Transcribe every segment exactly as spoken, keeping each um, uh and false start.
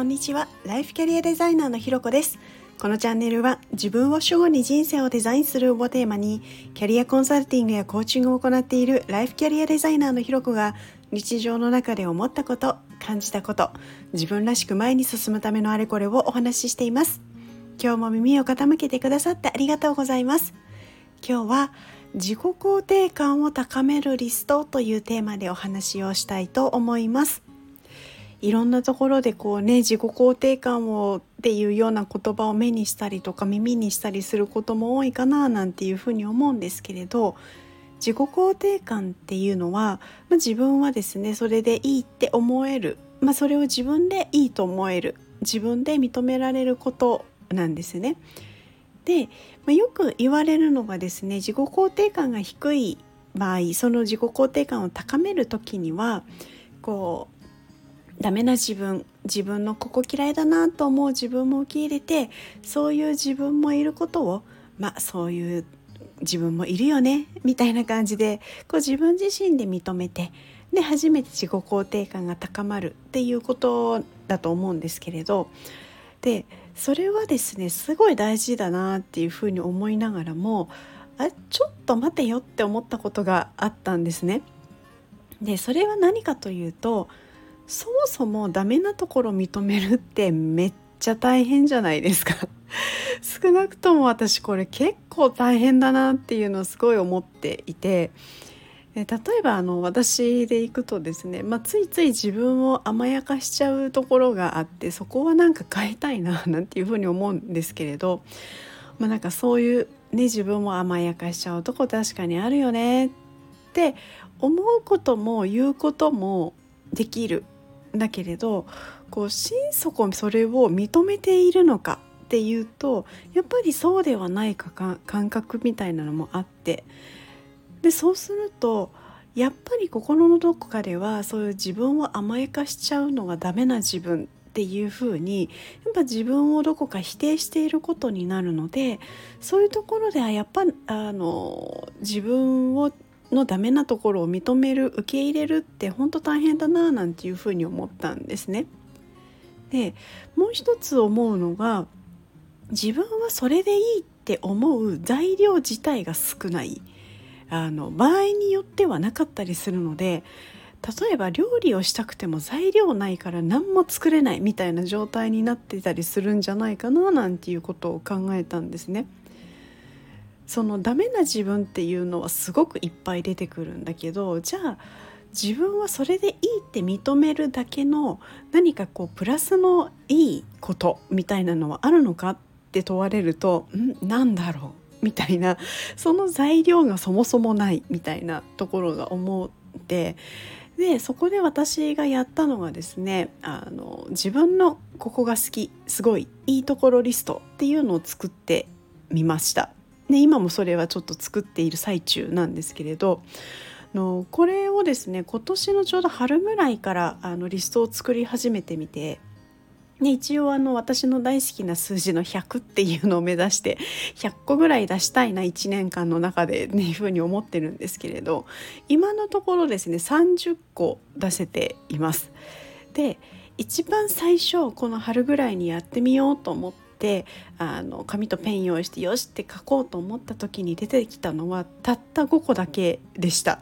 こんにちは。ライフキャリアデザイナーのひろこです。このチャンネルは自分を主語に人生をデザインするをテーマにキャリアコンサルティングやコーチングを行っているライフキャリアデザイナーのひろこが日常の中で思ったこと、感じたこと、自分らしく前に進むためのあれこれをお話ししています。今日も耳を傾けてくださってありがとうございます。今日は自己肯定感を高めるリストというテーマでお話をしたいと思います。いろんなところでこうね、自己肯定感をっていうような言葉を目にしたりとか耳にしたりすることも多いかななんていうふうに思うんですけれど、自己肯定感っていうのは、まあ、自分はですね、それでいいって思える、まあ、それを自分でいいと思える、自分で認められることなんですね。で、まあ、よく言われるのがですね、自己肯定感が低い場合、その自己肯定感を高めるときにはこうダメな自分、自分のここ嫌いだなと思う自分も受け入れて、そういう自分もいることを、まあそういう自分もいるよねみたいな感じでこう自分自身で認めて、で初めて自己肯定感が高まるっていうことだと思うんですけれど、でそれはですね、すごい大事だなっていうふうに思いながらも、あ、ちょっと待てよって思ったことがあったんですね。でそれは何かというと、そもそもダメなところ認めるってめっちゃ大変じゃないですか。少なくとも私これ結構大変だなっていうのをすごい思っていて、例えばあの私でいくとですね、まあ、ついつい自分を甘やかしちゃうところがあって、そこはなんか変えたいななんていうふうに思うんですけれど、まあ、なんかそういう、ね、自分を甘やかしちゃうとこ確かにあるよねって思うことも言うこともできる。だけれどこう心底それを認めているのかっていうと、やっぱりそうではないか感覚みたいなのもあって、でそうするとやっぱり心のどこかではそういう自分を甘やかしちゃうのがダメな自分っていうふうに、やっぱ自分をどこか否定していることになるので、そういうところではやっぱあの自分をのダメなところを認める、受け入れるって本当大変だななんていうふうに思ったんですね。で、もう一つ思うのが、自分はそれでいいって思う材料自体が少ない。あの場合によってはなかったりするので、例えば料理をしたくても材料ないから何も作れないみたいな状態になってたりするんじゃないかななんていうことを考えたんですね。そのダメな自分っていうのはすごくいっぱい出てくるんだけど、じゃあ自分はそれでいいって認めるだけの何かこうプラスのいいことみたいなのはあるのかって問われると、んなんだろうみたいな、その材料がそもそもないみたいなところが思って、でそこで私がやったのがですね、あの自分のここが好き、すごいいいところリストっていうのを作ってみました。で今もそれはちょっと作っている最中なんですけれど、のこれをですね、今年のちょうど春ぐらいからあのリストを作り始めてみて、で一応あの私の大好きな数字のひゃくっていうのを目指してひゃっこぐらい出したいないちねんかんの中でっていうふうに思ってるんですけれど、今のところですねさんじゅっこ出せています。で一番最初この春ぐらいにやってみようと思って、であの紙とペン用意してよしって書こうと思った時に出てきたのはたったごこだけでした。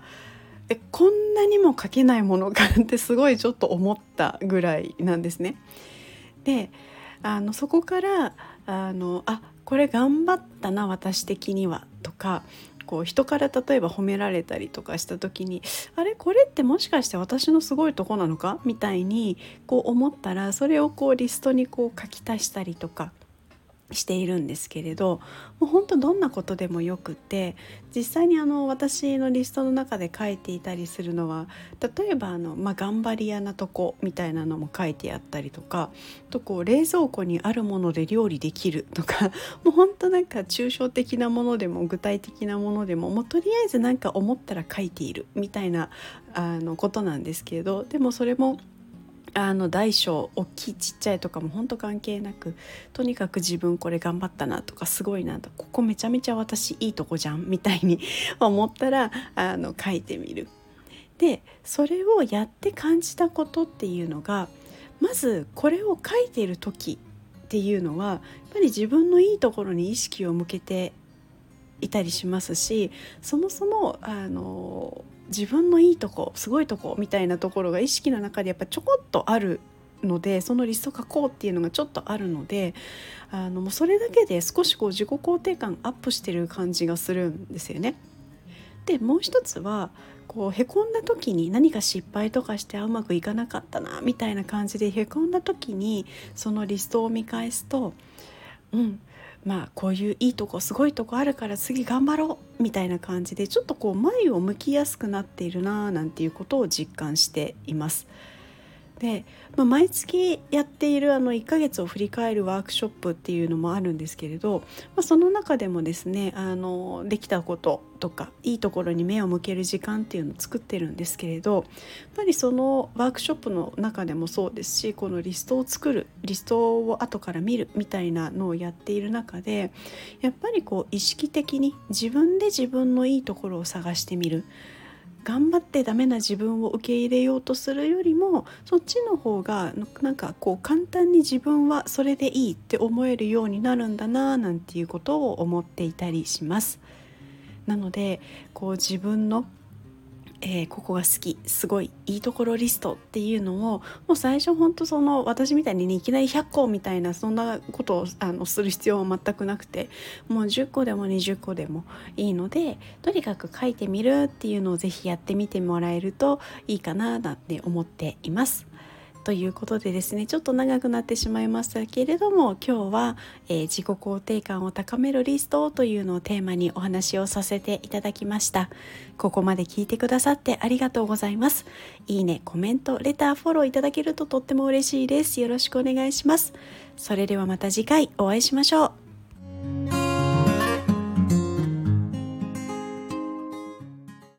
でこんなにも書けないものかってすごいちょっと思ったぐらいなんですね。であのそこからあのあこれ頑張ったな私的にはとか、こう人から例えば褒められたりとかした時に、あれこれってもしかして私のすごいとこなのかみたいにこう思ったら、それをこうリストにこう書き足したりとかしているんですけれど、もう本当どんなことでもよくて、実際にあの私のリストの中で書いていたりするのは、例えばあの、まあ、頑張り屋なとこみたいなのも書いてあったりとか、とこう冷蔵庫にあるもので料理できるとか、もう本当なんか抽象的なものでも具体的なものでも、もうとりあえずなんか思ったら書いているみたいなあのことなんですけれど、でもそれもあの大小大きいちっちゃいとかも本当関係なく、とにかく自分これ頑張ったなとかすごいなと、ここめちゃめちゃ私いいとこじゃんみたいに思ったらあの書いてみる。でそれをやって感じたことっていうのが、まずこれを書いている時っていうのはやっぱり自分のいいところに意識を向けていたりしますし、そもそもあの自分のいいとこ、すごいとこみたいなところが意識の中でやっぱちょこっとあるので、そのリスト書こうっていうのがちょっとあるので、あのもうそれだけで少しこう自己肯定感アップしてる感じがするんですよね。でもう一つはこうへこんだ時に、何か失敗とかしてうまくいかなかったなみたいな感じでへこんだ時にそのリストを見返すと、うんまあこういういいとこすごいとこあるから次頑張ろうみたいな感じで、ちょっとこう前を向きやすくなっているななんていうことを実感しています。で、まあ、毎月やっているあのいっかげつを振り返るワークショップっていうのもあるんですけれど、まあ、その中でもですねあのできたこととかいいところに目を向ける時間っていうのを作ってるんですけれど、やっぱりそのワークショップの中でもそうですし、このリストを作る、リストを後から見るみたいなのをやっている中で、やっぱりこう意識的に自分で自分のいいところを探してみる、頑張ってダメな自分を受け入れようとするよりも、そっちの方がなんかこう簡単に自分はそれでいいって思えるようになるんだななんていうことを思っていたりします。なのでこう自分の、えー、ここが好き、すごいいいところリストっていうのをもう最初本当その私みたいに、ね、いきなりひゃっこみたいなそんなことをあのする必要は全くなくて、もうじゅっこでもにじゅっこでもいいので、とにかく書いてみるっていうのをぜひやってみてもらえるといいかななんて思っています。ということでですね、ちょっと長くなってしまいましたけれども、今日は、えー、自己肯定感を高めるリストというのをテーマにお話をさせていただきました。ここまで聞いてくださってありがとうございます。いいね、コメント、レター、フォローいただけるととっても嬉しいです。よろしくお願いします。それではまた次回お会いしましょう。